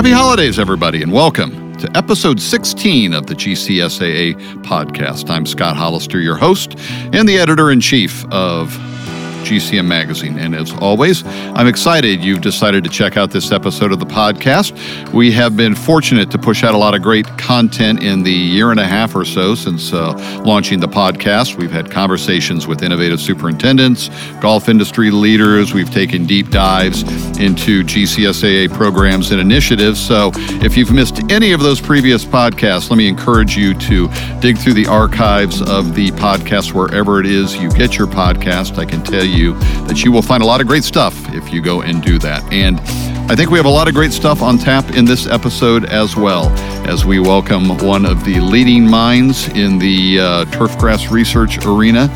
Happy holidays, everybody, and welcome to episode 16 of the GCSAA podcast. I'm Scott Hollister, your host and the editor-in-chief of GCM Magazine. And as always, I'm excited you've decided to check out this episode of the podcast. We have been fortunate to push out a lot of great content in the year and a half or so since launching the podcast. We've had conversations with innovative superintendents, golf industry leaders. We've taken deep dives into GCSAA programs and initiatives. So if you've missed any of those previous podcasts, let me encourage you to dig through the archives of the podcast wherever it is you get your podcast. I can tell you that you will find a lot of great stuff if you go and do that. And I think we have a lot of great stuff on tap in this episode as well, as we welcome one of the leading minds in the turfgrass research arena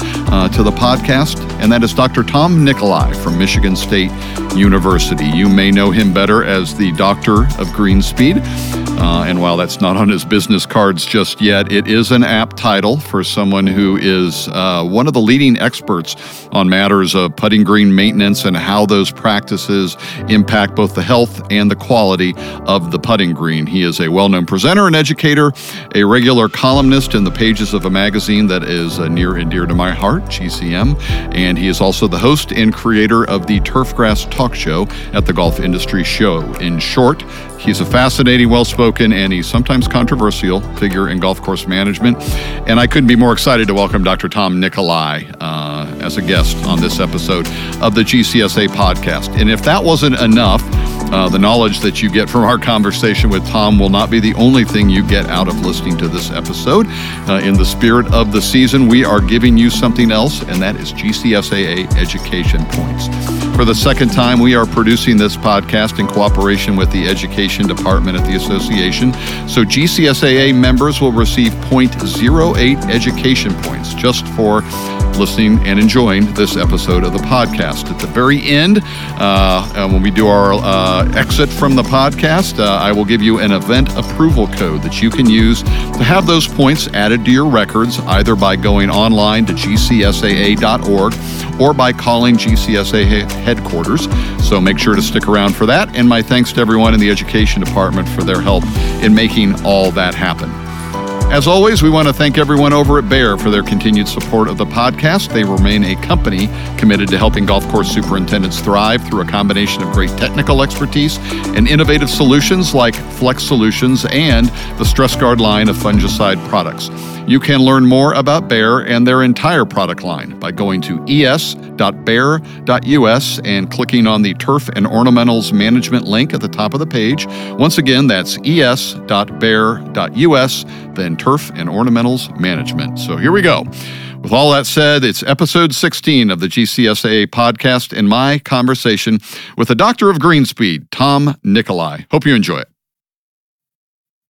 to the podcast, and that is Dr. Tom Nikolai from Michigan State University. You may know him better as the Doctor of Green Speed, and while that's not on his business cards just yet, it is an apt title for someone who is one of the leading experts on matters of putting green maintenance and how those practices impact both the health and the quality of the putting green. He is a well-known presenter and educator, a regular columnist in the pages of a magazine that is near and dear to my heart, GCM, and he is also the host and creator of the Turfgrass Talk Show at the Golf Industry Show. In short, he's a fascinating, well-spoken, and he's sometimes controversial figure in golf course management, and I couldn't be more excited to welcome Dr. Tom Nikolai as a guest on this episode of the GCSA podcast. And if that wasn't enough, the knowledge that you get from our conversation with Tom will not be the only thing you get out of listening to this episode. In the spirit of the season, we are giving you something else, and that is GCSAA Education Points. For the second time, we are producing this podcast in cooperation with the Education Department at the Association. So GCSAA members will receive 0.08 education points just for listening and enjoying this episode of the podcast. At the very end, when we do our exit from the podcast, I will give you an event approval code that you can use to have those points added to your records, either by going online to gcsaa.org or by calling GCSAA headquarters. So make sure to stick around for that. And my thanks to everyone in the Education Department for their help in making all that happen. As always, we want to thank everyone over at Bayer for their continued support of the podcast. They remain a company committed to helping golf course superintendents thrive through a combination of great technical expertise and innovative solutions like Flex Solutions and the StressGard line of fungicide products. You can learn more about Bayer and their entire product line by going to es.bayer.us and clicking on the Turf and Ornamentals Management link at the top of the page. Once again, that's es.bayer.us, then Turf and Ornamentals Management. So here we go. With all that said, it's episode 16 of the GCSAA podcast and my conversation with the Doctor of Green Speed, Tom Nikolai. Hope you enjoy it.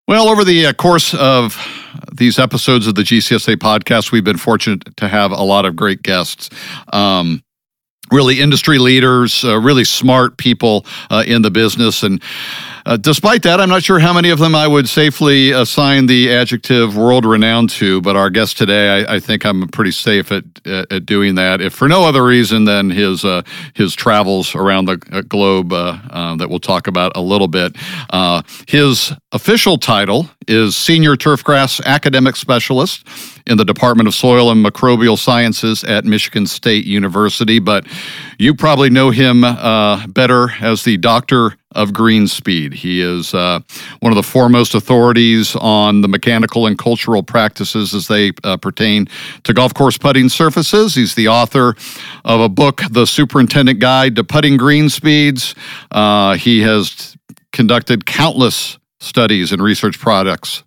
Well, over the course of these episodes of the GCSA podcast, we've been fortunate to have a lot of great guests. Really industry leaders, really smart people in the business. And despite that, I'm not sure how many of them I would safely assign the adjective world-renowned to, but our guest today, I think I'm pretty safe at doing that, if for no other reason than his travels around the globe that we'll talk about a little bit. His official title is Senior Turfgrass Academic Specialist in the Department of Soil and Microbial Sciences at Michigan State University, but you probably know him better as the Doctor of Green Speed. He is one of the foremost authorities on the mechanical and cultural practices as they pertain to golf course putting surfaces. He's the author of a book, The Superintendent Guide to Putting Green Speeds. He has conducted countless studies and research projects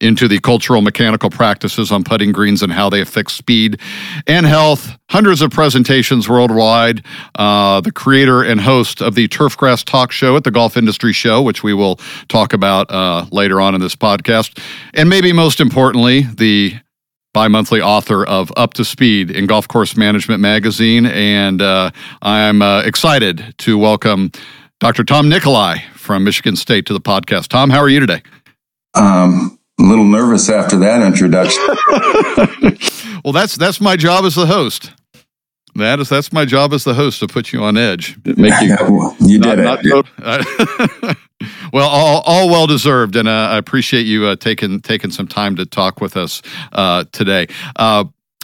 into the cultural mechanical practices on putting greens and how they affect speed and health. Hundreds of presentations worldwide. The creator and host of the Turfgrass Talk Show at the Golf Industry Show, which we will talk about later on in this podcast. And maybe most importantly, the bi-monthly author of Up to Speed in Golf Course Management Magazine. And I'm excited to welcome Dr. Tom Nikolai from Michigan State to the podcast. Tom, how are you today? A little nervous after that introduction. Well, that's my job as the host. That's my job as the host, to put you on edge. Make you did it. Well, all well deserved, and I appreciate you taking some time to talk with us today.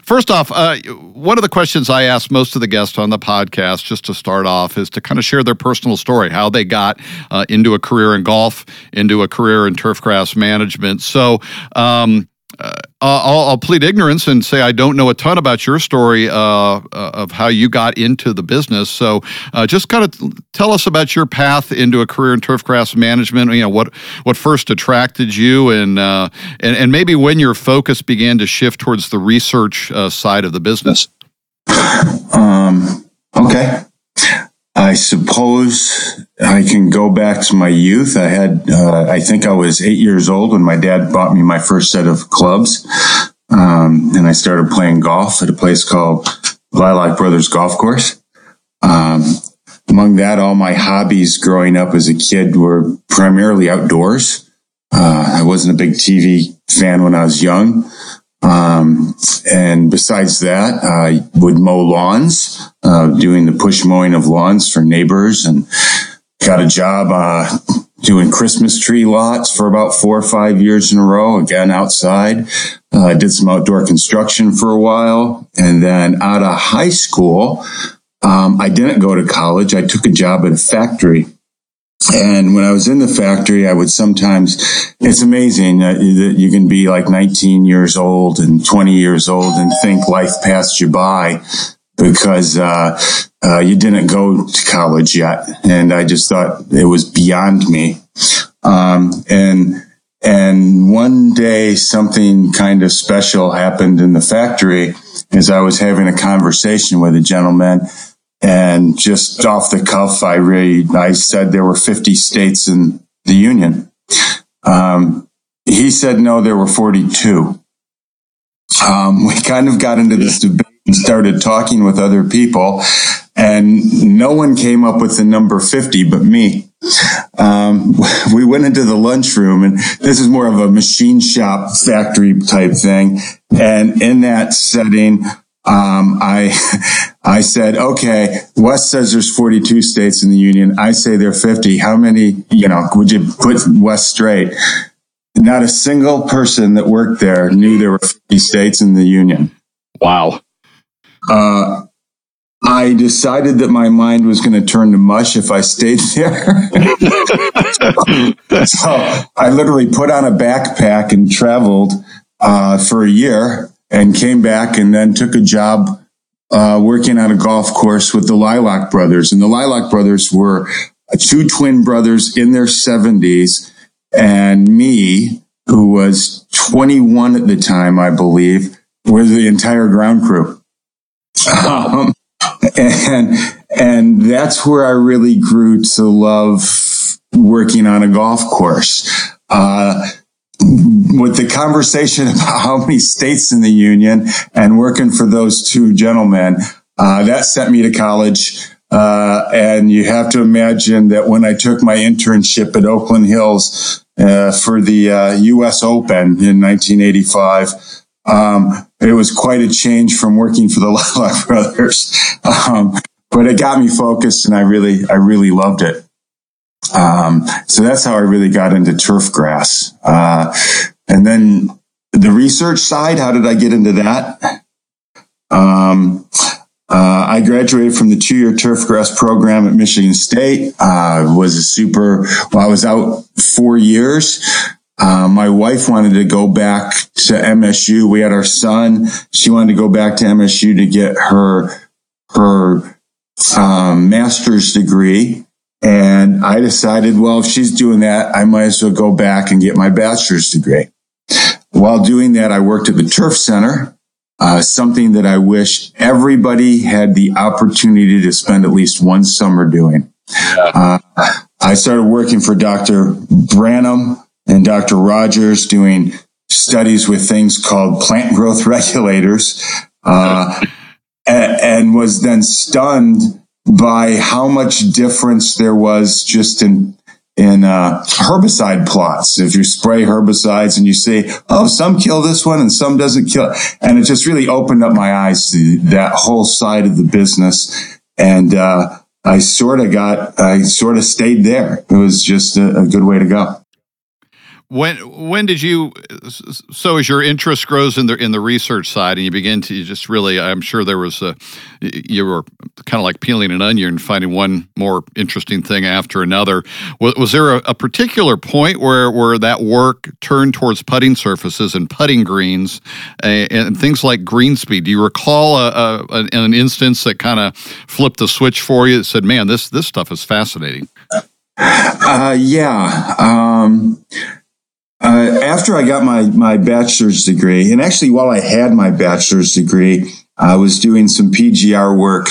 First off, one of the questions I ask most of the guests on the podcast, just to start off, is to kind of share their personal story, how they got into a career in golf, into a career in turfgrass management. So I'll plead ignorance and say I don't know a ton about your story of how you got into the business. So just kind of tell us about your path into a career in turfgrass management. You know, what first attracted you, and maybe when your focus began to shift towards the research side of the business. Okay. I suppose I can go back to my youth. I had, I think I was 8 years old when my dad bought me my first set of clubs. And I started playing golf at a place called Lilac Brothers Golf Course. Among that, all my hobbies growing up as a kid were primarily outdoors. I wasn't a big TV fan when I was young. And besides that, I would mow lawns, doing the push mowing of lawns for neighbors, and got a job, doing Christmas tree lots for about 4 or 5 years in a row, again, outside. I did some outdoor construction for a while. And then out of high school, I didn't go to college. I took a job at a factory. And when I was in the factory, I would sometimes, it's amazing that you can be like 19 years old and 20 years old and think life passed you by because you didn't go to college yet. And I just thought it was beyond me. And one day something kind of special happened in the factory as I was having a conversation with a gentleman. And just off the cuff, I said there were 50 states in the union. He said, no, there were 42. We kind of got into this debate and started talking with other people, and no one came up with the number 50 but me. We went into the lunchroom, and this is more of a machine shop factory type thing. And in that setting, I said, okay, West says there's 42 states in the union. I say there are 50. How many, would you put West straight? Not a single person that worked there knew there were 50 states in the union. Wow. I decided that my mind was going to turn to mush if I stayed there. So I literally put on a backpack and traveled for a year, and came back and then took a job working at a golf course with the Lilac Brothers. And the Lilac Brothers were two twin brothers in their 70s, and me, who was 21 at the time, I believe, were the entire ground crew. And that's where I really grew to love working on a golf course. With the conversation about how many states in the union and working for those two gentlemen, that sent me to college. And you have to imagine that when I took my internship at Oakland Hills for the U.S. Open in 1985, it was quite a change from working for the Lilac Brothers. But it got me focused, and I really loved it. So that's how I really got into turfgrass. And then the research side, how did I get into that? I graduated from the 2-year turfgrass program at Michigan State. I was out 4 years. My wife wanted to go back to MSU. We had our son. She wanted to go back to MSU to get her master's degree. And I decided, well, if she's doing that, I might as well go back and get my bachelor's degree. While doing that, I worked at the Turf Center, something that I wish everybody had the opportunity to spend at least one summer doing. I started working for Dr. Branham and Dr. Rogers, doing studies with things called plant growth regulators, and was then stunned by how much difference there was just in herbicide plots. If you spray herbicides and you see, oh, some kill this one and some doesn't kill it. And it just really opened up my eyes to that whole side of the business. And I sort of stayed there. It was just a good way to go. When did you? So as your interest grows in the research side, and you begin to just really, I'm sure there was you were kind of like peeling an onion and finding one more interesting thing after another. Was there a particular point where that work turned towards putting surfaces and putting greens and things like green speed? Do you recall an instance that kind of flipped the switch for you that said, "Man, this stuff is fascinating"? After I got my bachelor's degree, and actually while I had my bachelor's degree, I was doing some PGR work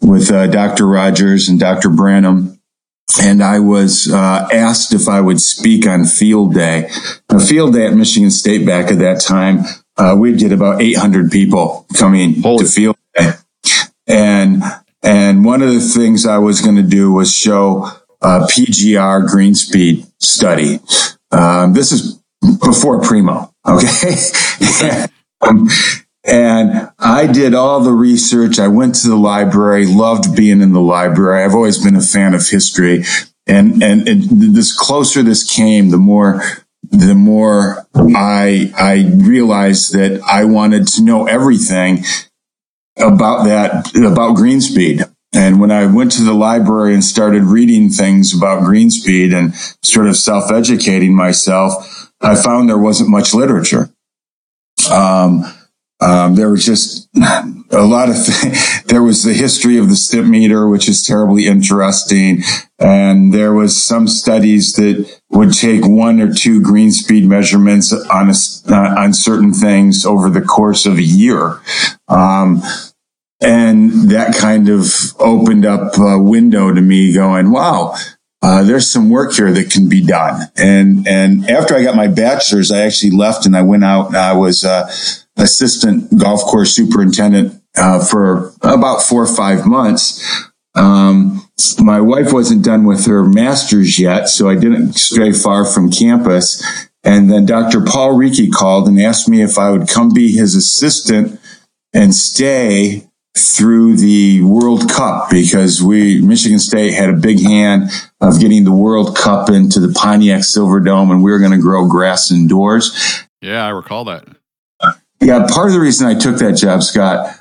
with Dr. Rogers and Dr. Branham, and I was asked if I would speak on field day. A field day at Michigan State back at that time, we'd get about 800 people coming to field day, and one of the things I was going to do was show PGR green speed study. This is before Primo, okay? And I did all the research. I went to the library, loved being in the library. I've always been a fan of history. And this closer this came, the more I realized that I wanted to know everything about green speed. And when I went to the library and started reading things about green speed and sort of self-educating myself, I found there wasn't much literature. There was just a lot of things. There was the history of the Stimpmeter, which is terribly interesting. And there was some studies that would take one or two green speed measurements on certain things over the course of a year. And that kind of opened up a window to me going, wow, there's some work here that can be done. And after I got my bachelor's, I actually left and I went out and I was assistant golf course superintendent for about 4 or 5 months. My wife wasn't done with her master's yet, so I didn't stray far from campus. And then Dr. Paul Rieke called and asked me if I would come be his assistant and stay through the World Cup, because Michigan State had a big hand of getting the World Cup into the Pontiac Silverdome, and we were going to grow grass indoors. Yeah, I recall that. Yeah, part of the reason I took that job, Scott,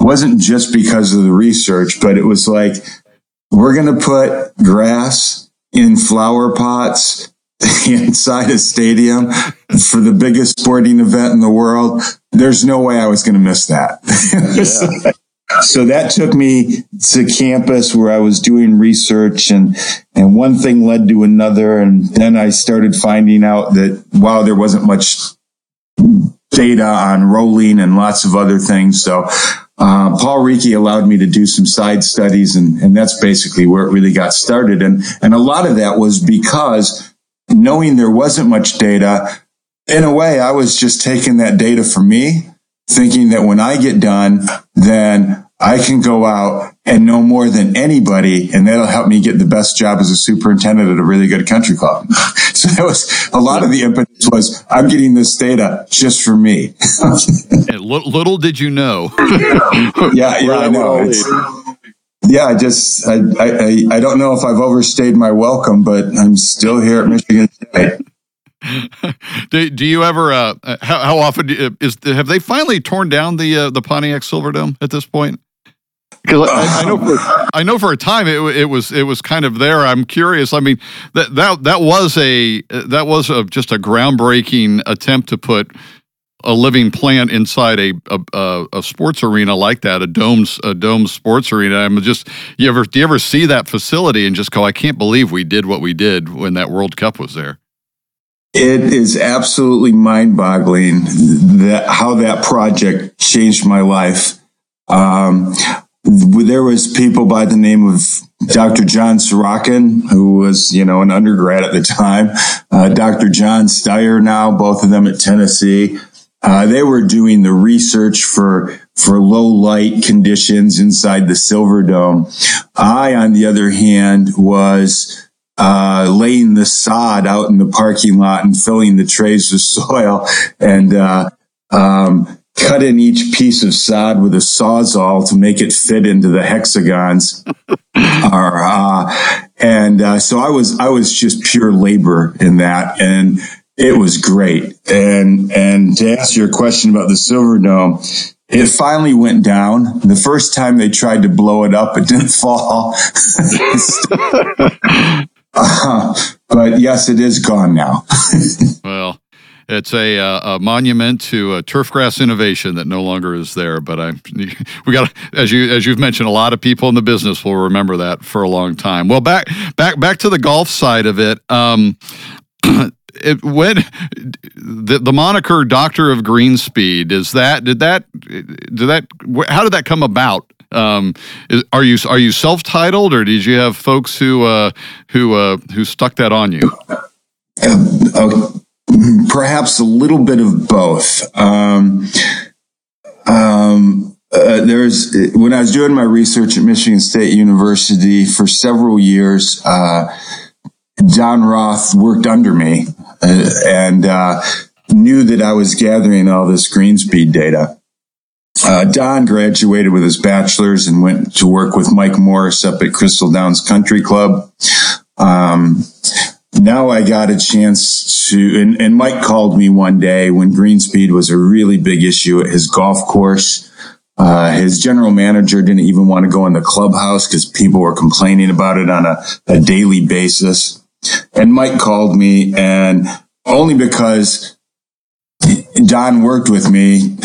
wasn't just because of the research, but it was like, we're going to put grass in flower pots inside a stadium for the biggest sporting event in the world. There's no way I was going to miss that. Yeah. So that took me to campus where I was doing research, and one thing led to another. And then I started finding out that, wow, there wasn't much data on rolling and lots of other things. So Paul Rieke allowed me to do some side studies, and that's basically where it really got started. And a lot of that was because knowing there wasn't much data, in a way, I was just taking that data for me, thinking that when I get done, then I can go out and know more than anybody, and that'll help me get the best job as a superintendent at a really good country club. So that was a lot of the impetus was, I'm getting this data just for me. Little did you know. Yeah, I know. Yeah, I don't know if I've overstayed my welcome, but I'm still here at Michigan State. Do you ever? How often have they finally torn down the Pontiac Silverdome at this point? Because I know for a time it was kind of there. I'm curious. I mean, that was just a groundbreaking attempt to put a living plant inside a sports arena like that, a dome sports arena. I'm just, do you ever see that facility and just go, I can't believe we did what we did when that World Cup was there? It is absolutely mind-boggling how that project changed my life. There was people by the name of Dr. John Sorokin, who was, an undergrad at the time, Dr. John Steyer now, both of them at Tennessee. They were doing the research for low light conditions inside the Silverdome. I, on the other hand, was laying the sod out in the parking lot and filling the trays with soil. And cut in each piece of sod with a sawzall to make it fit into the hexagons. So I was just pure labor in that, and it was great. And to answer your question about the Silverdome, it finally went down. The first time they tried to blow it up, it didn't fall. But yes, it is gone now. Well, it's a monument to turfgrass innovation that no longer is there. But we got, as you've mentioned, a lot of people in the business will remember that for a long time. Well, back to the golf side of it. The moniker Doctor of Greenspeed, how did that come about? Are you self-titled, or did you have folks who stuck that on you? Perhaps a little bit of both. When I was doing my research at Michigan State University for several years, Don Roth worked under me and knew that I was gathering all this greenspeed data. Don graduated with his bachelor's and went to work with Mike Morris up at Crystal Downs Country Club. Now I got a chance to, and Mike called me one day when greenspeed was a really big issue at his golf course. His general manager didn't even want to go in the clubhouse because people were complaining about it on a daily basis. And Mike called me, and only because Don worked with me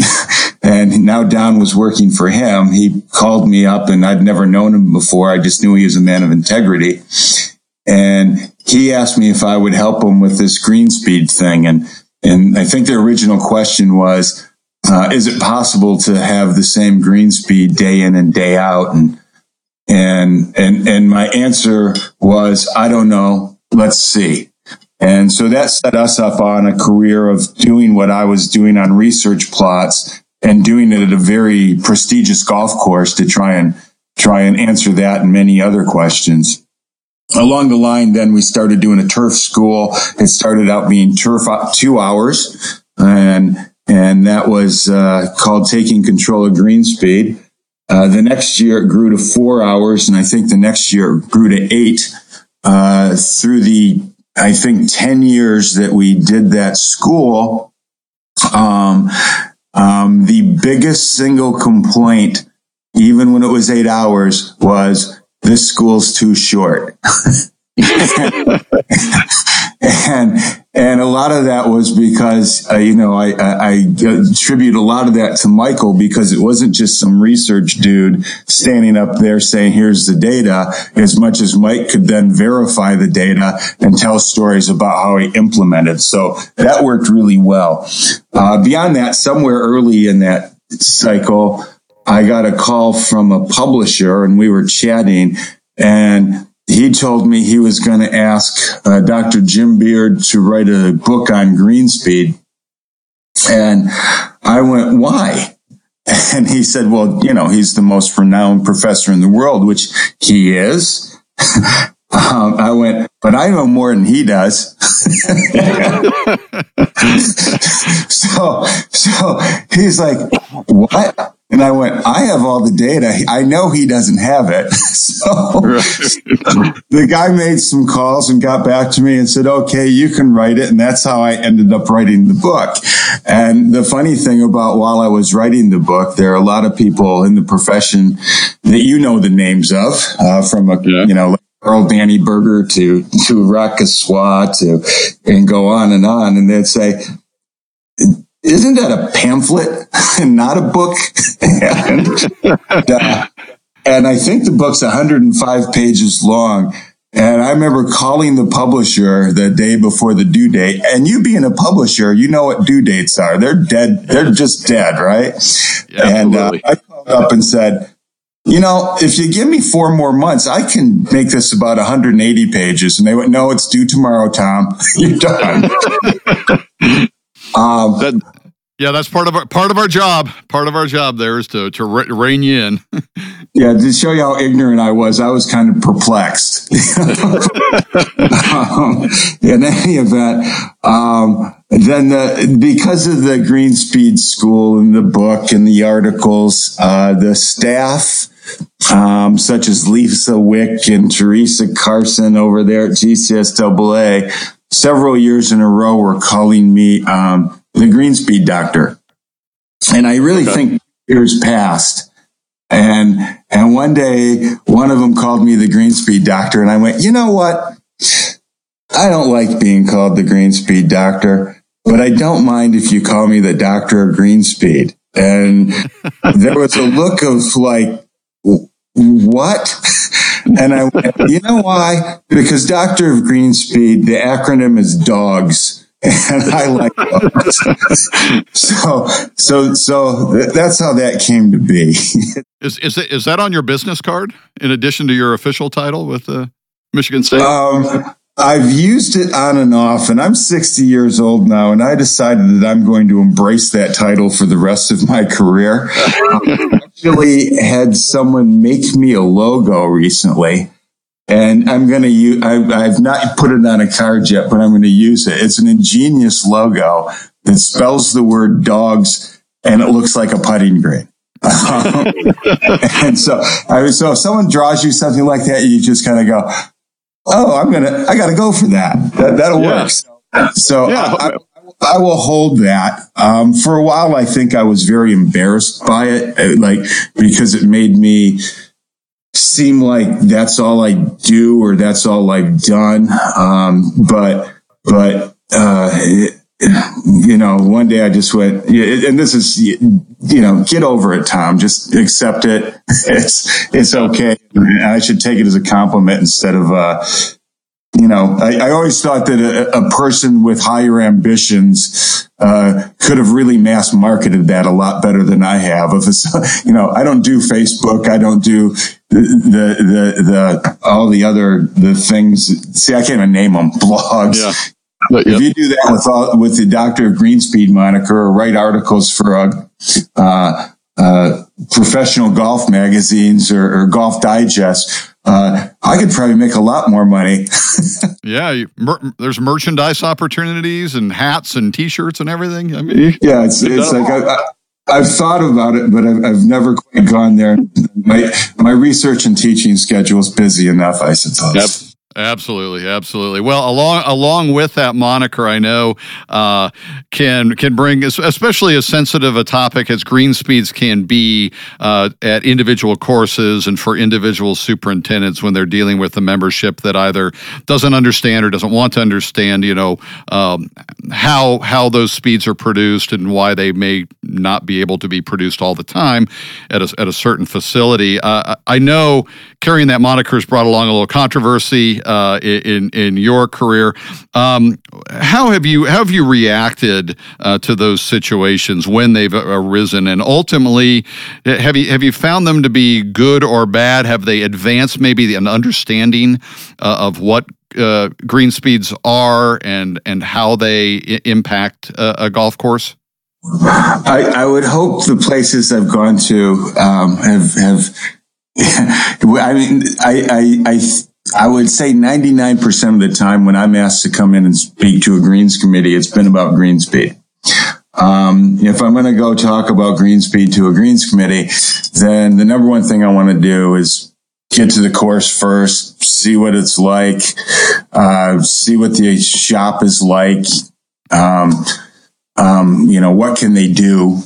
and now Don was working for him, he called me up, and I'd never known him before. I just knew he was a man of integrity. And he asked me if I would help him with this greenspeed thing. And I think the original question was, is it possible to have the same greenspeed day in and day out? And my answer was, I don't know. Let's see. And so that set us up on a career of doing what I was doing on research plots and doing it at a very prestigious golf course to try and answer that and many other questions. Along the line, then we started doing a turf school. It started out being turf 2 hours, and that was called Taking Control of Greenspeed. The next year it grew to 4 hours, and I think the next year it grew to 8. Through the, I think, 10 years that we did that school, the biggest single complaint, even when it was 8 hours, was, this school's too short. And a lot of that was because, I attribute a lot of that to Michael, because it wasn't just some research dude standing up there saying, here's the data, as much as Mike could then verify the data and tell stories about how he implemented. So that worked really well. Beyond that, somewhere early in that cycle, I got a call from a publisher, and we were chatting, and he told me he was going to ask Dr. Jim Beard to write a book on greenspeed. And I went, why? And he said, well, he's the most renowned professor in the world, which he is. I went, but I know more than he does. So he's like, what? And I went, I have all the data. I know he doesn't have it. So the guy made some calls and got back to me and said, okay, you can write it. And that's how I ended up writing the book. And the funny thing about while I was writing the book, there are a lot of people in the profession that you know the names of, like Earl Danny Berger to Rakassois and go on. And they'd say, isn't that a pamphlet and not a book? and I think the book's 105 pages long. And I remember calling the publisher the day before the due date. And you being a publisher, you know what due dates are. They're dead. They're just dead, right? Yeah, and I called up and said, if you give me 4 more months, I can make this about 180 pages. And they went, no, it's due tomorrow, Tom. You're done. That's part of our job. Part of our job there is to rein you in. Yeah, to show you how ignorant I was kind of perplexed. In any event, Then because of the Greenspeed School and the book and the articles, the staff, such as Lisa Wick and Teresa Carson over there at GCSAA, several years in a row were calling me the Greenspeed doctor. And I really think years passed. And one day, one of them called me the Greenspeed doctor. And I went, you know what? I don't like being called the Greenspeed doctor, but I don't mind if you call me the doctor of Greenspeed. And there was a look of like, what? And I went, you know why? Because Doctor of Greenspeed, the acronym is dogs. And I like dogs. So that's how that came to be. Is that on your business card in addition to your official title with Michigan State? I've used it on and off, and I'm 60 years old now, and I decided that I'm going to embrace that title for the rest of my career. I actually had someone make me a logo recently, and I'm going to use, I've not put it on a card yet, but I'm going to use it. It's an ingenious logo that spells the word dogs, and it looks like a putting green. And so if someone draws you something like that, you just kind of go, oh, I got to go for that. That'll work. So I will hold that. For a while, I think I was very embarrassed by it, like, because it made me seem like that's all I do or that's all I've done. You know, one day I just went, and this is, you know, get over it, Tom. Just accept it. It's okay. And I should take it as a compliment instead of, you know, I always thought that a person with higher ambitions could have really mass marketed that a lot better than I have. If it's, you know, I don't do Facebook. I don't do the all the other the things. See, I can't even name them. Blogs. Yeah. If you do that with the Doctor of Greenspeed moniker or write articles for professional golf magazines or Golf Digest, I could probably make a lot more money. There's merchandise opportunities and hats and T-shirts and everything. I mean, yeah, it's like I've thought about it, but I've never quite gone there. My research and teaching schedule is busy enough, I suppose. Yep. Absolutely. Well, along with that moniker, I know can bring, especially as sensitive a topic as Greenspeeds can be at individual courses and for individual superintendents when they're dealing with the membership that either doesn't understand or doesn't want to understand, you know, how those speeds are produced and why they may not be able to be produced all the time at a certain facility. I know carrying that moniker has brought along a little controversy. In your career, how have you reacted to those situations when they've arisen, and ultimately, have you found them to be good or bad? Have they advanced maybe an understanding of what Greenspeeds are and how they impact a golf course? I would hope the places I've gone to have. I mean, I would say 99% of the time when I'm asked to come in and speak to a greens committee, it's been about Greenspeed. If I'm going to go talk about Greenspeed to a greens committee, then the number one thing I want to do is get to the course first, see what it's like, see what the shop is like, you know, what can they do,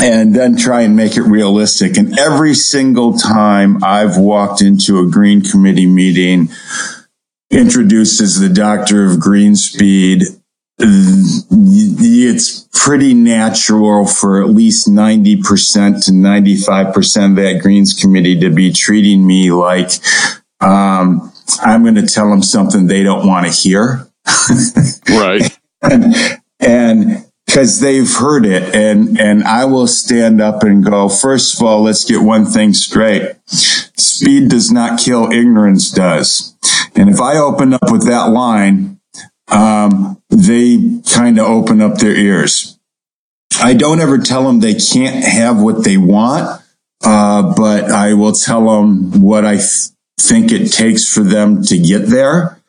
and then try and make it realistic. And every single time I've walked into a green committee meeting, introduced as the Doctor of Greenspeed, it's pretty natural for at least 90% to 95% of that greens committee to be treating me like I'm going to tell them something they don't want to hear. Right. And because they've heard it, and I will stand up and go, first of all, let's get one thing straight. Speed does not kill, ignorance does. And if I open up with that line, they kind of open up their ears. I don't ever tell them they can't have what they want, but I will tell them what I think it takes for them to get there.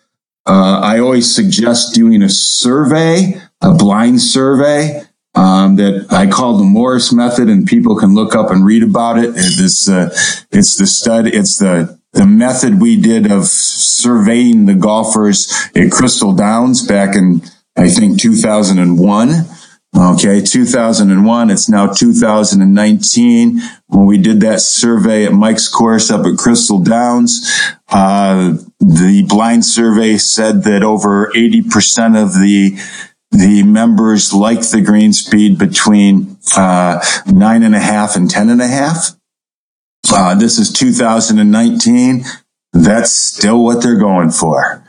I always suggest doing a survey a blind survey that I call the Morris method, and people can look up and read about it. It's the method we did of surveying the golfers at Crystal Downs back in, I think, 2001. Okay, 2001. It's now 2019. When we did that survey at Mike's course up at Crystal Downs, the blind survey said that over 80% of the members like the green speed between 9.5 and 10.5. This is 2019. That's still what they're going for.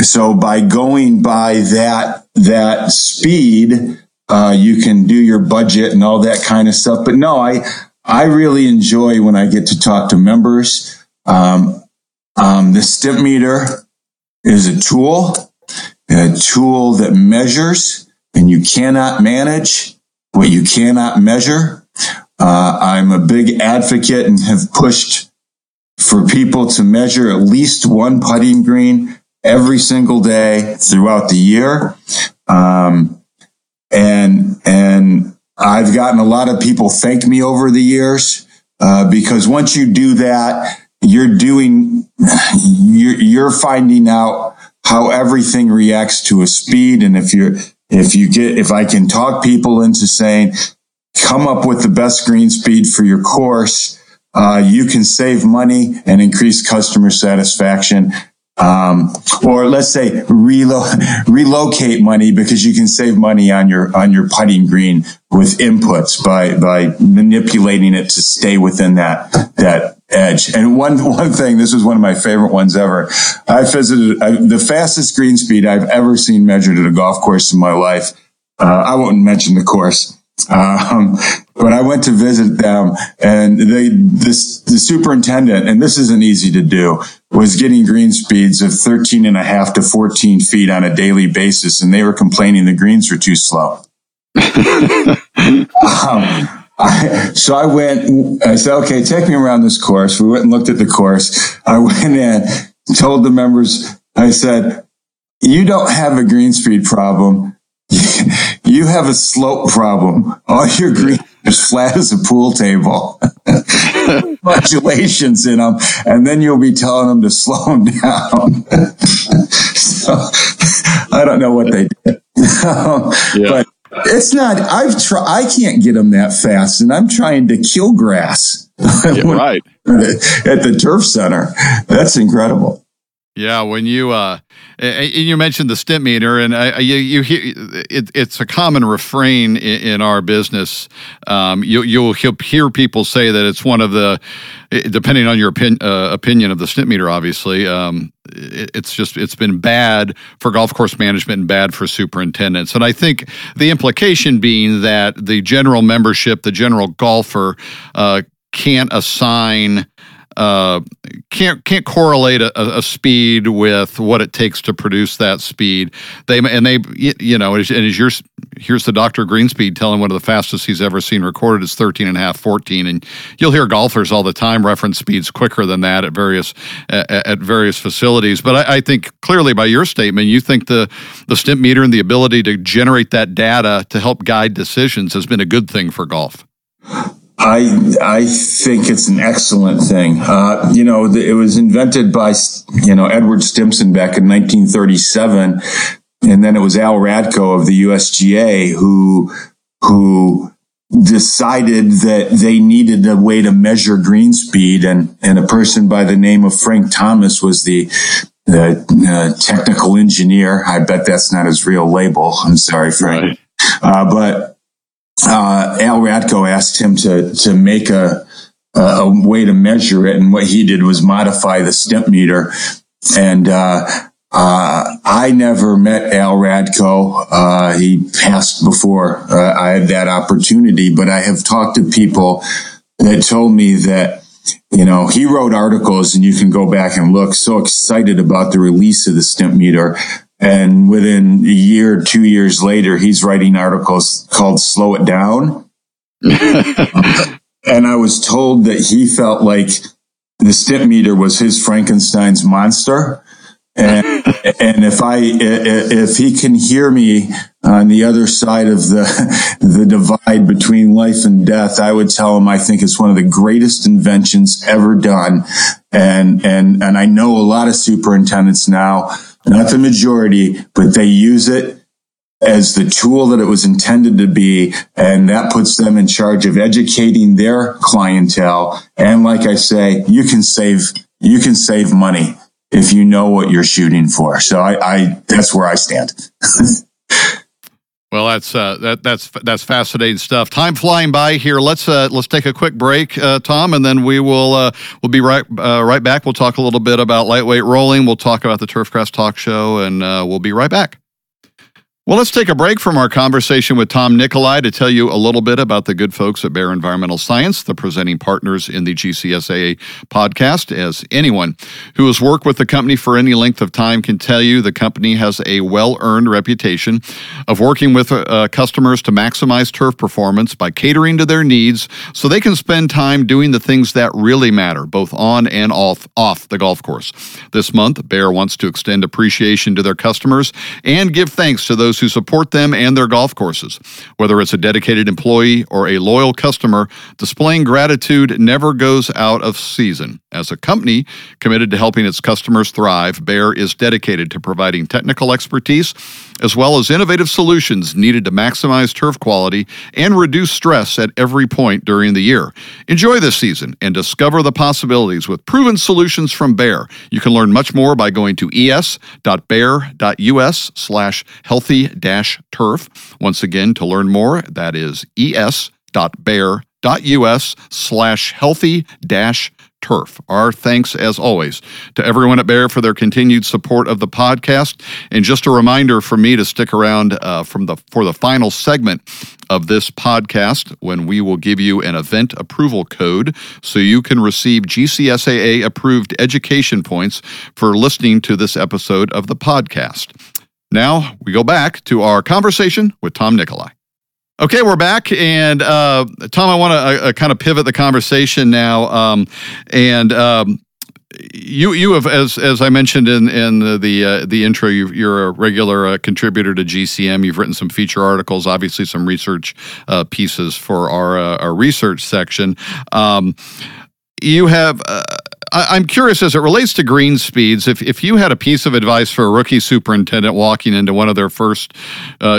So by going by that speed, you can do your budget and all that kind of stuff. But no, I really enjoy when I get to talk to members. The Stimpmeter is a tool that measures, and you cannot manage what you cannot measure. I'm a big advocate and have pushed for people to measure at least one putting green every single day throughout the year. And I've gotten a lot of people thank me over the years, because once you do that, you're finding out how everything reacts to a speed. And if I can talk people into saying, come up with the best green speed for your course, you can save money and increase customer satisfaction. Or let's say relocate money, because you can save money on your putting green with inputs by manipulating it to stay within that edge. And one thing, this is one of my favorite ones ever. I visited the fastest green speed I've ever seen measured at a golf course in my life. I won't mention the course. But I went to visit them, and the superintendent, and this isn't easy to do, was getting green speeds of 13.5 to 14 feet on a daily basis, and they were complaining the greens were too slow. So I went, I said, okay, take me around this course. We went and looked at the course. I went in, told the members, I said, you don't have a green speed problem. You have a slope problem. All your green is flat as a pool table. Modulations in them, and then you'll be telling them to slow them down. So I don't know what they did, but it's not. I can't get them that fast, and I'm trying to kill grass. Yeah, right at the turf center. That's incredible. Yeah, when you you mentioned the Stimpmeter, and you hear it's a common refrain in our business. You'll hear people say that it's one of the, depending on your opinion of the Stimpmeter, obviously. It's been bad for golf course management and bad for superintendents. And I think the implication being that the general membership, the general golfer, can't assign. Can't correlate a speed with what it takes to produce that speed. They here's the Dr. Greenspeed telling one of the fastest he's ever seen recorded is 13.5, 14, and you'll hear golfers all the time reference speeds quicker than that at various facilities. But I think clearly by your statement, you think the Stimpmeter and the ability to generate that data to help guide decisions has been a good thing for golf. I think it's an excellent thing. It was invented by, Edward Stimpson back in 1937. And then it was Al Radko of the USGA who decided that they needed a way to measure green speed. And a person by the name of Frank Thomas was the technical engineer. I bet that's not his real label. I'm sorry, Frank. Right. But Al Radko asked him to make a way to measure it, and what he did was modify the Stimpmeter. And I never met Al Radko. He passed before I had that opportunity, but I have talked to people that told me that, he wrote articles, and you can go back and look, so excited about the release of the Stimpmeter. And within a year, 2 years later, he's writing articles called Slow It Down. And I was told that he felt like the Stimpmeter was his Frankenstein's monster. And if he can hear me on the other side of the divide between life and death, I would tell him I think it's one of the greatest inventions ever done. And I know a lot of superintendents now, not the majority, but they use it as the tool that it was intended to be. And that puts them in charge of educating their clientele. And like I say, you can save money if you know what you're shooting for. So I that's where I stand. Well, that's fascinating stuff. Time flying by here. Let's take a quick break, Tom, and then we will be right back. We'll talk a little bit about lightweight rolling. We'll talk about the Turfgrass Talk Show, and we'll be right back. Well, let's take a break from our conversation with Tom Nikolai to tell you a little bit about the good folks at Bayer Environmental Science, the presenting partners in the GCSAA podcast. As anyone who has worked with the company for any length of time can tell you, the company has a well-earned reputation of working with customers to maximize turf performance by catering to their needs so they can spend time doing the things that really matter, both on and off the golf course. This month, Bayer wants to extend appreciation to their customers and give thanks to those who support them and their golf courses. Whether it's a dedicated employee or a loyal customer, displaying gratitude never goes out of season. As a company committed to helping its customers thrive, Bayer is dedicated to providing technical expertise as well as innovative solutions needed to maximize turf quality and reduce stress at every point during the year. Enjoy this season and discover the possibilities with proven solutions from Bayer. You can learn much more by going to es.bayer.us/healthy-turf. Once again, to learn more, that is es.bayer.us/healthy-turf. Our thanks, as always, to everyone at Bayer for their continued support of the podcast. And just a reminder for me to stick around for the final segment of this podcast, when we will give you an event approval code so you can receive GCSAA-approved education points for listening to this episode of the podcast. Now, we go back to our conversation with Tom Nikolai. Okay, we're back, and Tom, I want to kind of pivot the conversation now, you have, as I mentioned in the intro, you're a regular contributor to GCM. You've written some feature articles, obviously some research pieces for our research section. You have... I'm curious, as it relates to green speeds, if you had a piece of advice for a rookie superintendent walking into one of their first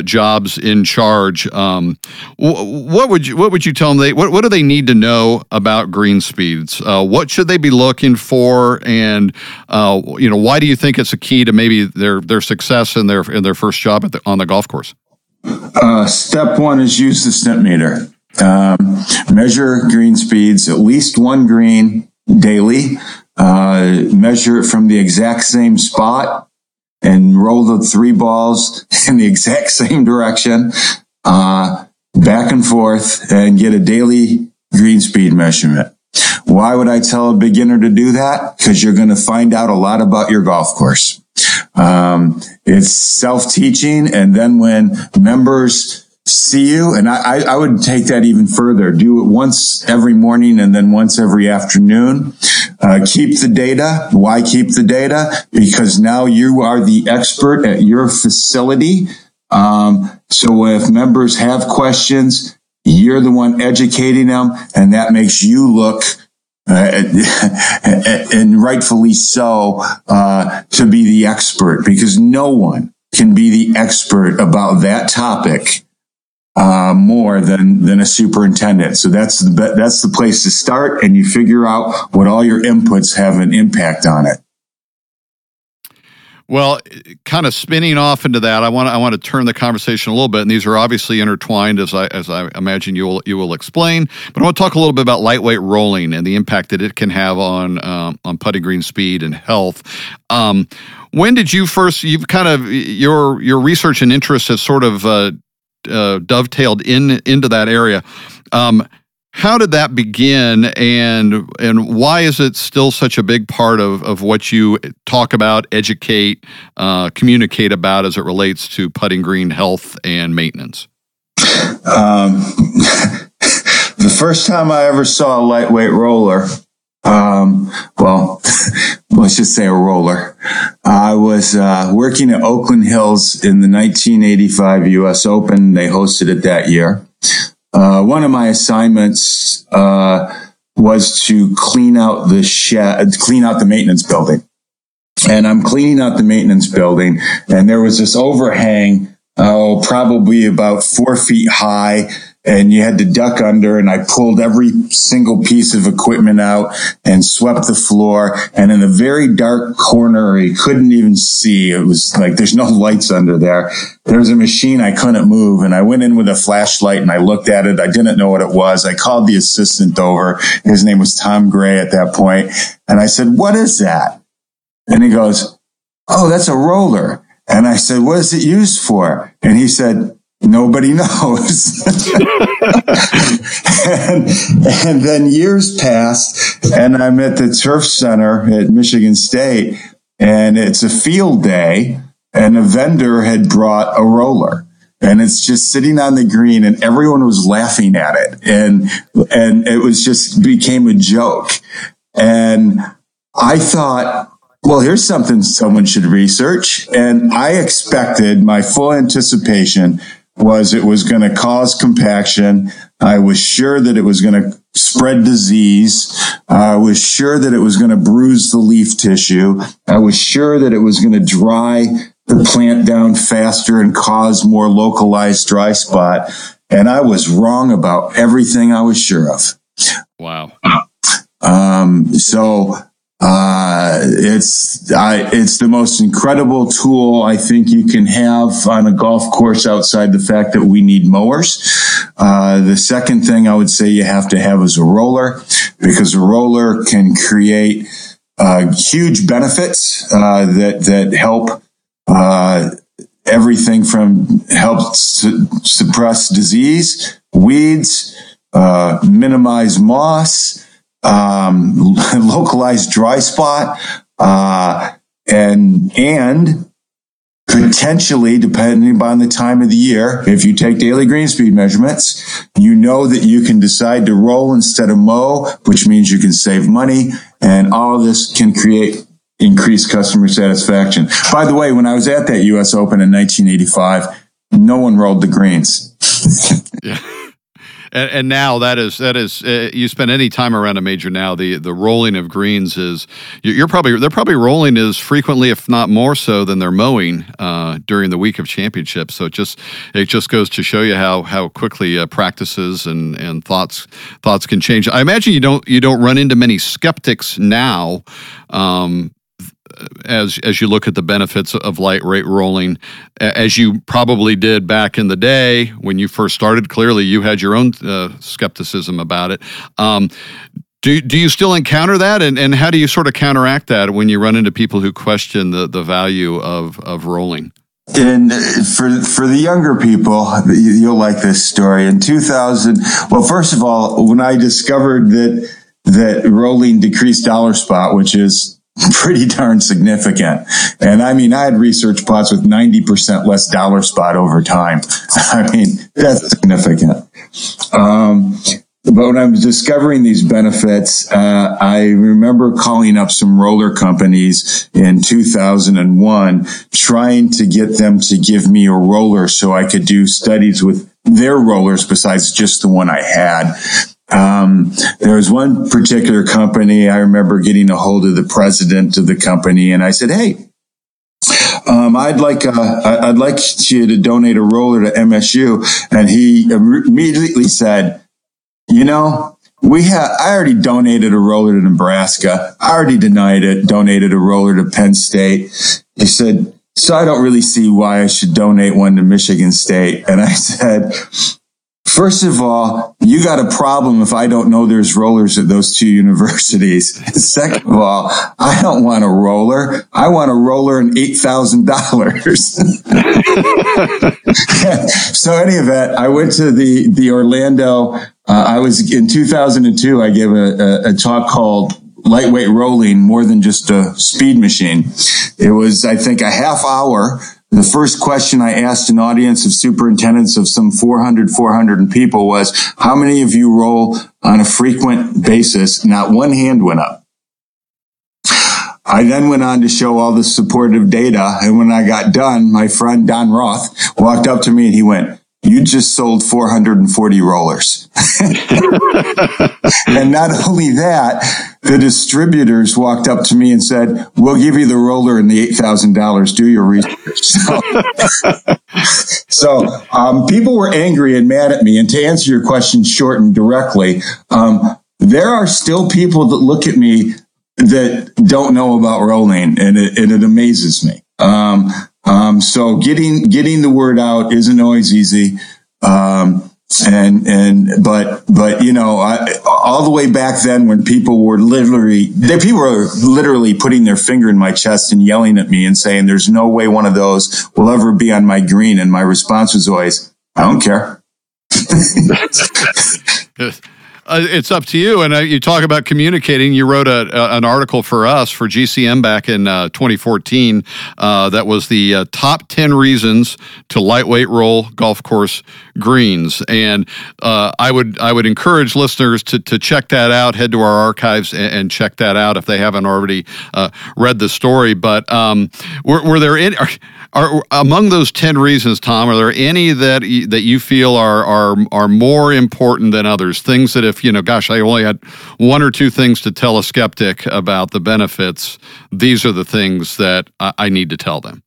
jobs in charge, what would you tell them? What do they need to know about green speeds? What should they be looking for? And why do you think it's a key to maybe their success in their first job on the golf course? Step one is use the Stimpmeter. Measure green speeds, at least one green daily, measure it from the exact same spot and roll the three balls in the exact same direction, back and forth, and get a daily green speed measurement. Why would I tell a beginner to do that? Because you're going to find out a lot about your golf course. It's self-teaching. And then when members see you, and I would take that even further. Do it once every morning and then once every afternoon. Keep the data. Why keep the data? Because now you are the expert at your facility. So if members have questions, you're the one educating them, and that makes you look, and rightfully so, to be the expert, because no one can be the expert about that topic more than a superintendent. So that's the place to start, and you figure out what all your inputs have an impact on it. Well, kind of spinning off into that, I want to turn the conversation a little bit, and these are obviously intertwined, as I imagine you will explain. But I want to talk a little bit about lightweight rolling and the impact that it can have on putting green speed and health. When did you first? You've kind of your research and interest has sort of dovetailed into that area. How did that begin, and why is it still such a big part of what you talk about, educate, communicate about as it relates to putting green health and maintenance? The first time I ever saw a lightweight roller Well, let's just say a roller. I was working at Oakland Hills in the 1985 U.S. Open. They hosted it that year. One of my assignments was to clean out the shed, clean out the maintenance building. And I'm cleaning out the maintenance building, and there was this overhang, probably about 4 feet high, and you had to duck under, and I pulled every single piece of equipment out and swept the floor. And in a very dark corner, you couldn't even see. It was like there's no lights under there. There was a machine I couldn't move, and I went in with a flashlight, and I looked at it. I didn't know what it was. I called the assistant over. His name was Tom Gray at that point. And I said, "What is that?" And he goes, "Oh, that's a roller." And I said, "What is it used for?" And he said, "Nobody knows." and then years passed, and I'm at the Turf Center at Michigan State, and it's a field day, and a vendor had brought a roller. And it's just sitting on the green, and everyone was laughing at it. And it was just became a joke. And I thought, well, here's something someone should research. And I expected, my full anticipation was it was going to cause compaction. I was sure that it was going to spread disease. I was sure that it was going to bruise the leaf tissue. I was sure that it was going to dry the plant down faster and cause more localized dry spot. And I was wrong about everything I was sure of. Wow. It's the most incredible tool I think you can have on a golf course outside the fact that we need mowers. The second thing I would say you have to have is a roller, because a roller can create huge benefits that help everything from helps to suppress disease, weeds, minimize moss, localized dry spot, and potentially, depending upon the time of the year, if you take daily green speed measurements, you know that you can decide to roll instead of mow, which means you can save money, and all of this can create increased customer satisfaction. By the way, when I was at that U.S. Open in 1985, no one rolled the greens. Yeah. And now that is you spend any time around a major now, the rolling of greens is they're probably rolling as frequently, if not more so, than they're mowing during the week of championships. So it just goes to show you how quickly practices and thoughts can change. I imagine you don't run into many skeptics now. As you look at the benefits of light rate rolling, as you probably did back in the day when you first started, clearly you had your own skepticism about it. Do you still encounter that? And how do you sort of counteract that when you run into people who question the value of rolling? And for the younger people, you'll like this story. In 2000, well, first of all, when I discovered that rolling decreased dollar spot, which is pretty darn significant. And I mean, I had research plots with 90% less dollar spot over time. I mean, that's significant. But when I'm discovering these benefits, I remember calling up some roller companies in 2001, trying to get them to give me a roller so I could do studies with their rollers besides just the one I had. There was one particular company. I remember getting a hold of the president of the company, and I said, "Hey, I'd like you to donate a roller to MSU." And he immediately said, "You know, I already donated a roller to Nebraska. I already donated a roller to Penn State." He said, "So I don't really see why I should donate one to Michigan State." And I said, "First of all, you got a problem if I don't know there's rollers at those two universities. Second of all, I don't want a roller. I want a roller in $8,000. So in any event, I went to the Orlando. I was in 2002. I gave a talk called "Lightweight Rolling: More Than Just a Speed Machine." It was, I think, a half hour The first question I asked an audience of superintendents of some 400 people was, how many of you roll on a frequent basis? Not one hand went up. I then went on to show all the supportive data, and when I got done, my friend Don Roth walked up to me and he went, you just sold 440 rollers. And not only that, the distributors walked up to me and said, we'll give you the roller and the $8,000. Do your research. So people were angry and mad at me. And to answer your question short and directly, there are still people that look at me that don't know about rolling, and it amazes me. So getting the word out isn't always easy. But you know, all the way back then when people were literally putting their finger in my chest and yelling at me and saying, there's no way one of those will ever be on my green. And my response was always, I don't care. It's up to you. And you talk about communicating. You wrote an article for us, for GCM, back in 2014. That was the top 10 reasons to lightweight roll golf course greens. And I would encourage listeners to check that out. Head to our archives and check that out if they haven't already read the story. But were there any... Are among those 10 reasons, Tom, are there any that you feel are more important than others? Things that if, you know, gosh, I only had one or two things to tell a skeptic about the benefits, these are the things that I need to tell them.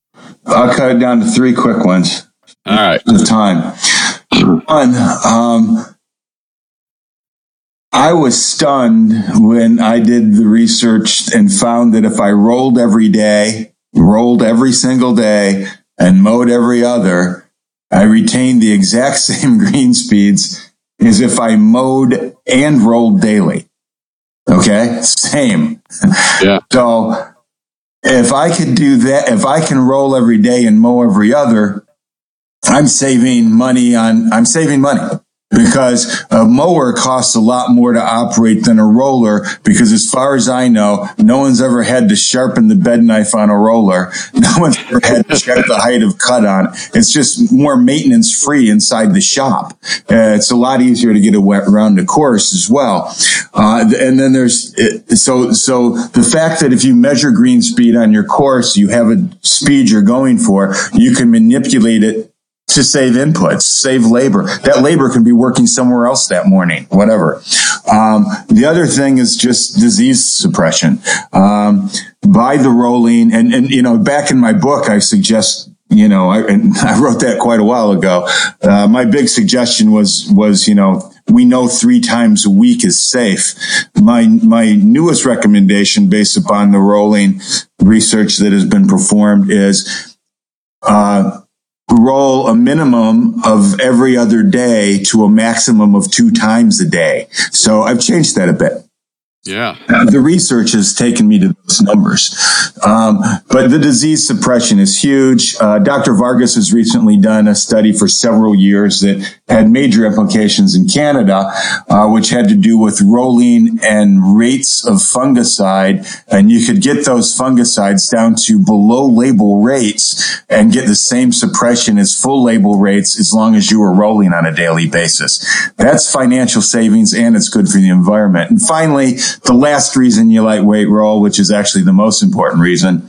I'll cut it down to three quick ones. All right. Of time. One, I was stunned when I did the research and found that if I rolled every single day and mowed every other, I retained the exact same green speeds as if I mowed and rolled daily. Okay? Same. Yeah. So if I could do that, if I can roll every day and mow every other, I'm saving money. Because a mower costs a lot more to operate than a roller, because as far as I know, no one's ever had to sharpen the bed knife on a roller. No one's ever had to check the height of cut on it. It's just more maintenance free inside the shop. It's a lot easier to get around the course as well. And then there's, so the fact that if you measure green speed on your course, you have a speed you're going for, you can manipulate it to save inputs, save labor. That labor can be working somewhere else that morning, whatever. The other thing is just disease suppression. By the rolling, and you know, back in my book, I suggest, you know, I wrote that quite a while ago. My big suggestion was, you know, we know 3 times a week is safe. My newest recommendation based upon the rolling research that has been performed is, roll a minimum of every other day to a maximum of 2 times a day. So I've changed that a bit. Yeah. The research has taken me to those numbers. But the disease suppression is huge. Dr. Vargas has recently done a study for several years that had major implications in Canada, which had to do with rolling and rates of fungicide. And you could get those fungicides down to below label rates and get the same suppression as full label rates as long as you were rolling on a daily basis. That's financial savings, and it's good for the environment. And finally, the last reason you lightweight roll, which is actually the most important reason,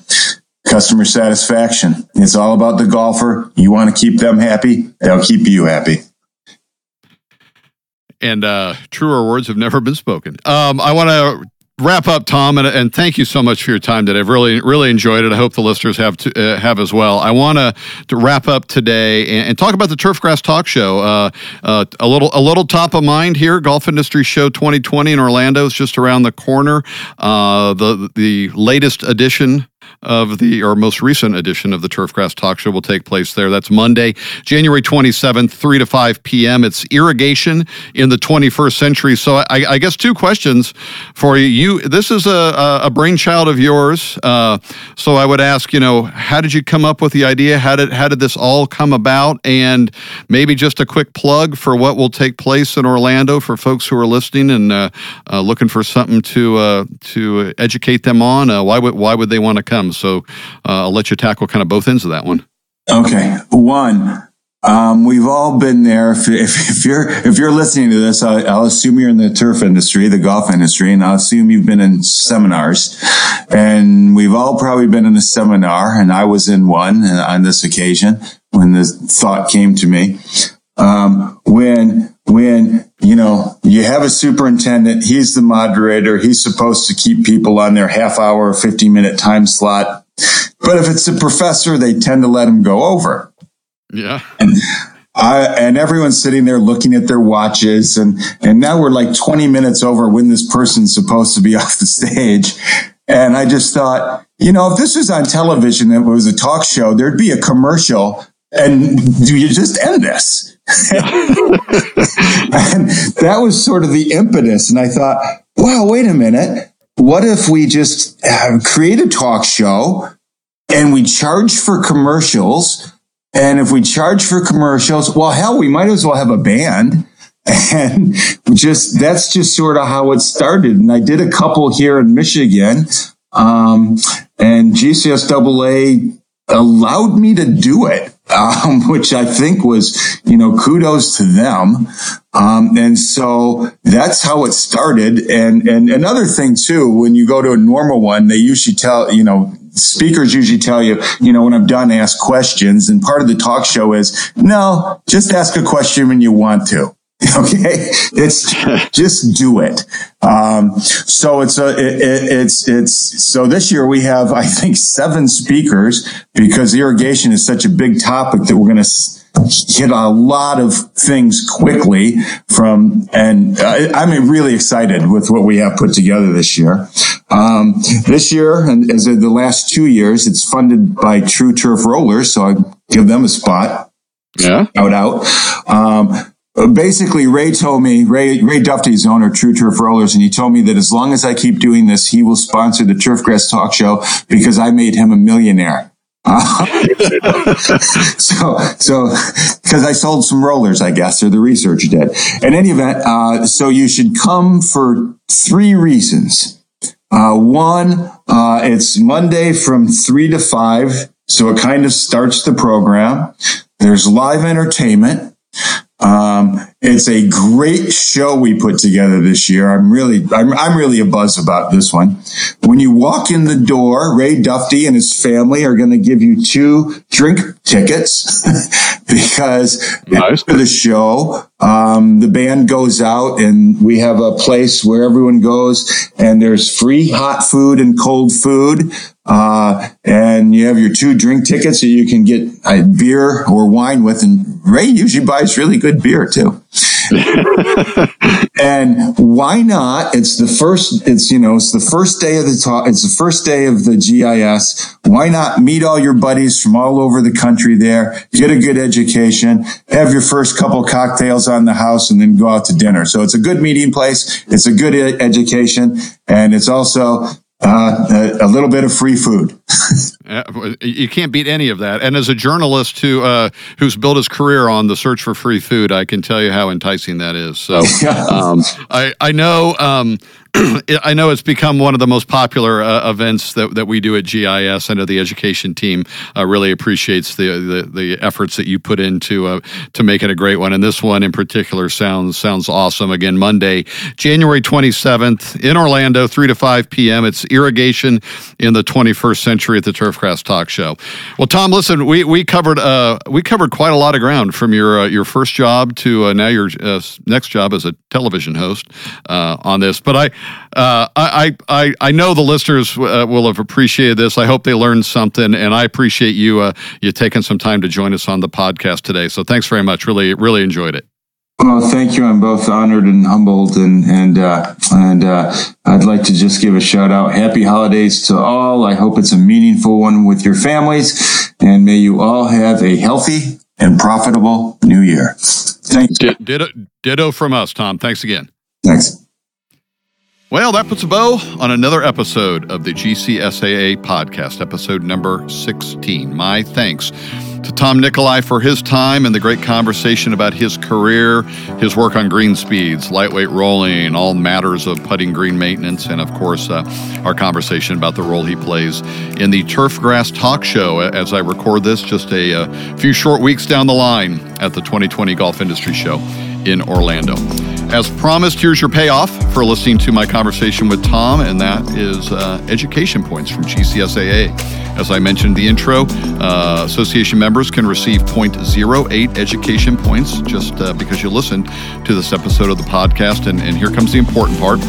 customer satisfaction. It's all about the golfer. You want to keep them happy, they'll keep you happy. And truer words have never been spoken. I want to wrap up, Tom, and thank you so much for your time today. I've really, really enjoyed it. I hope the listeners have as well. I want to wrap up today and talk about the Turfgrass Talk Show. A little top of mind here. Golf Industry Show 2020 in Orlando is just around the corner. The latest edition most recent edition of the Turfgrass Talk Show will take place there. That's Monday, January 27th, 3 to 5 p.m. It's irrigation in the 21st century. So I guess two questions for you. This is a brainchild of yours. So I would ask, you know, how did you come up with the idea? How did this all come about? And maybe just a quick plug for what will take place in Orlando for folks who are listening and looking for something to educate them on. Why would they want to come? So I'll let you tackle kind of both ends of that one. Okay. One, we've all been there. If you're listening to this, I'll assume you're in the turf industry, the golf industry, and I'll assume you've been in seminars. And we've all probably been in a seminar, and I was in one on this occasion when this thought came to me. When you know, you have a superintendent, he's the moderator, he's supposed to keep people on their half hour or 50-minute time slot. But if it's a professor, they tend to let him go over. Yeah. And everyone's sitting there looking at their watches. And now we're like 20 minutes over when this person's supposed to be off the stage. And I just thought, you know, if this was on television, it was a talk show, there'd be a commercial. And do you just end this? And that was sort of the impetus. And I thought, wow, wait a minute. What if we just create a talk show and we charge for commercials? And if we charge for commercials, well, hell, we might as well have a band. And just, that's just sort of how it started. And I did a couple here in Michigan. And GCSAA allowed me to do it, which I think was, you know, kudos to them. And so that's how it started. And another thing too, when you go to a normal one, they usually tell, you know, speakers usually tell you, you know, when I'm done, ask questions. And part of the talk show is, no, just ask a question when you want to. Okay. It's just do it. So so this year we have, I think, 7 speakers because irrigation is such a big topic that we're going to hit a lot of things quickly from, and I'm really excited with what we have put together this year. This year, and as in the last 2 years, it's funded by True Turf Rollers. So I give them a spot. Yeah. Out. Basically, Ray told me, Ray Dufty's owner, True Turf Rollers, and he told me that as long as I keep doing this, he will sponsor the Turfgrass Talk Show because I made him a millionaire. So, because I sold some rollers, I guess, or the researcher did. In any event, so you should come for 3 reasons. One, it's Monday from 3 to 5, so it kind of starts the program. There's live entertainment. It's a great show we put together this year. I'm really abuzz about this one. When you walk in the door, Ray Dufty and his family are going to give you 2 drink tickets because nice. After the show, the band goes out and we have a place where everyone goes and there's free hot food and cold food. And you have your 2 drink tickets that you can get beer or wine with. And Ray usually buys really good beer too. And why not? It's the first day of the talk. It's the first day of the GIS. Why not meet all your buddies from all over the country there, get a good education, have your first couple cocktails on the house and then go out to dinner. So it's a good meeting place. It's a good education. And it's also, a little bit of free food. You can't beat any of that. And as a journalist who's built his career on the search for free food, I can tell you how enticing that is. So I know. I know it's become one of the most popular events that we do at GIS. I know the education team really appreciates the efforts that you put into to make it a great one. And this one in particular sounds awesome. Again, Monday, January 27th in Orlando, 3 to 5 p.m. It's Irrigation in the 21st Century at the Turfgrass Talk Show. Well, Tom, listen, we covered quite a lot of ground from your first job to now your next job as a television host on this. But I know the listeners will have appreciated this. I hope they learned something, and I appreciate you taking some time to join us on the podcast today. So thanks very much. Really, really enjoyed it. Well, thank you. I'm both honored and humbled, and I'd like to just give a shout out. Happy holidays to all. I hope it's a meaningful one with your families, and may you all have a healthy and profitable new year. Thanks. Ditto from us, Tom. Thanks again. Thanks. Well, that puts a bow on another episode of the GCSAA podcast, episode number 16. My thanks to Tom Nikolai for his time and the great conversation about his career, his work on green speeds, lightweight rolling, all matters of putting green maintenance, and of course, our conversation about the role he plays in the Turf Grass Talk Show as I record this just a few short weeks down the line at the 2020 Golf Industry Show in Orlando. As promised, here's your payoff for listening to my conversation with Tom, and that is education points from GCSAA. As I mentioned in the intro, association members can receive 0.08 education points just because you listened to this episode of the podcast. And here comes the important part.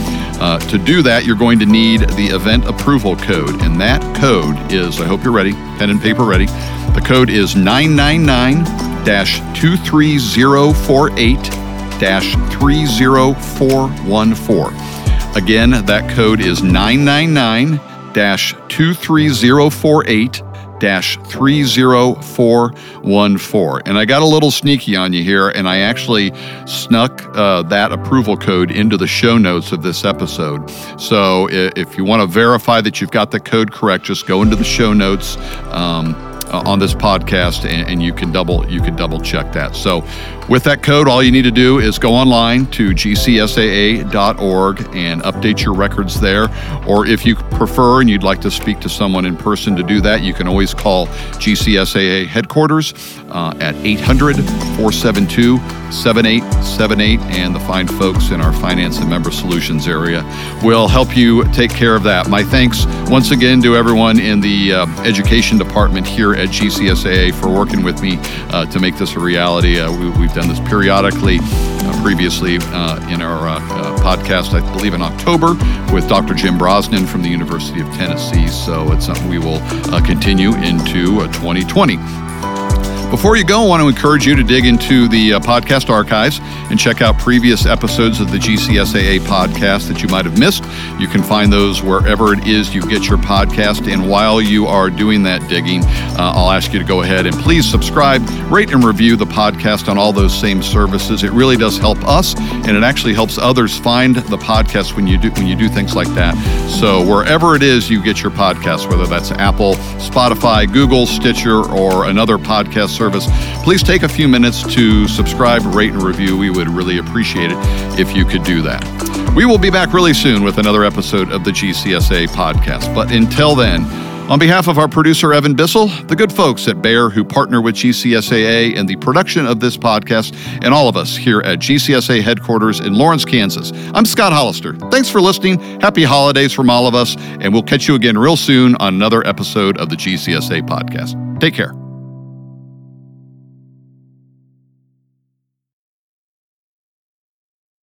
To do that, you're going to need the event approval code. And that code is, I hope you're ready, pen and paper ready. The code is 999-23048-30414. Again, that code is 999-23048-30414. And I got a little sneaky on you here, and I actually snuck that approval code into the show notes of this episode. So if you want to verify that you've got the code correct, just go into the show notes on this podcast, and you can double check that. So with that code, all you need to do is go online to gcsaa.org and update your records there. Or if you prefer and you'd like to speak to someone in person to do that, you can always call GCSAA headquarters at 800-472-7878, and the fine folks in our finance and member solutions area will help you take care of that. My thanks once again to everyone in the education department here at GCSAA for working with me to make this a reality. We've done this periodically previously in our podcast, I believe in October, with Dr. Jim Brosnan from the University of Tennessee. So it's something we will continue into 2020. Before you go, I want to encourage you to dig into the podcast archives and check out previous episodes of the GCSAA podcast that you might have missed. You can find those wherever it is you get your podcast. And while you are doing that digging, I'll ask you to go ahead and please subscribe, rate, and review the podcast on all those same services. It really does help us, and it actually helps others find the podcast when you do things like that. So wherever it is you get your podcast, whether that's Apple, Spotify, Google, Stitcher, or another podcast service, please take a few minutes to subscribe, rate, and review. We would really appreciate it if you could do that. We will be back really soon with another episode of the GCSA podcast. But until then, on behalf of our producer, Evan Bissell, the good folks at Bayer who partner with GCSAA in the production of this podcast, and all of us here at GCSA headquarters in Lawrence, Kansas, I'm Scott Hollister. Thanks for listening. Happy holidays from all of us, and we'll catch you again real soon on another episode of the GCSA podcast. Take care.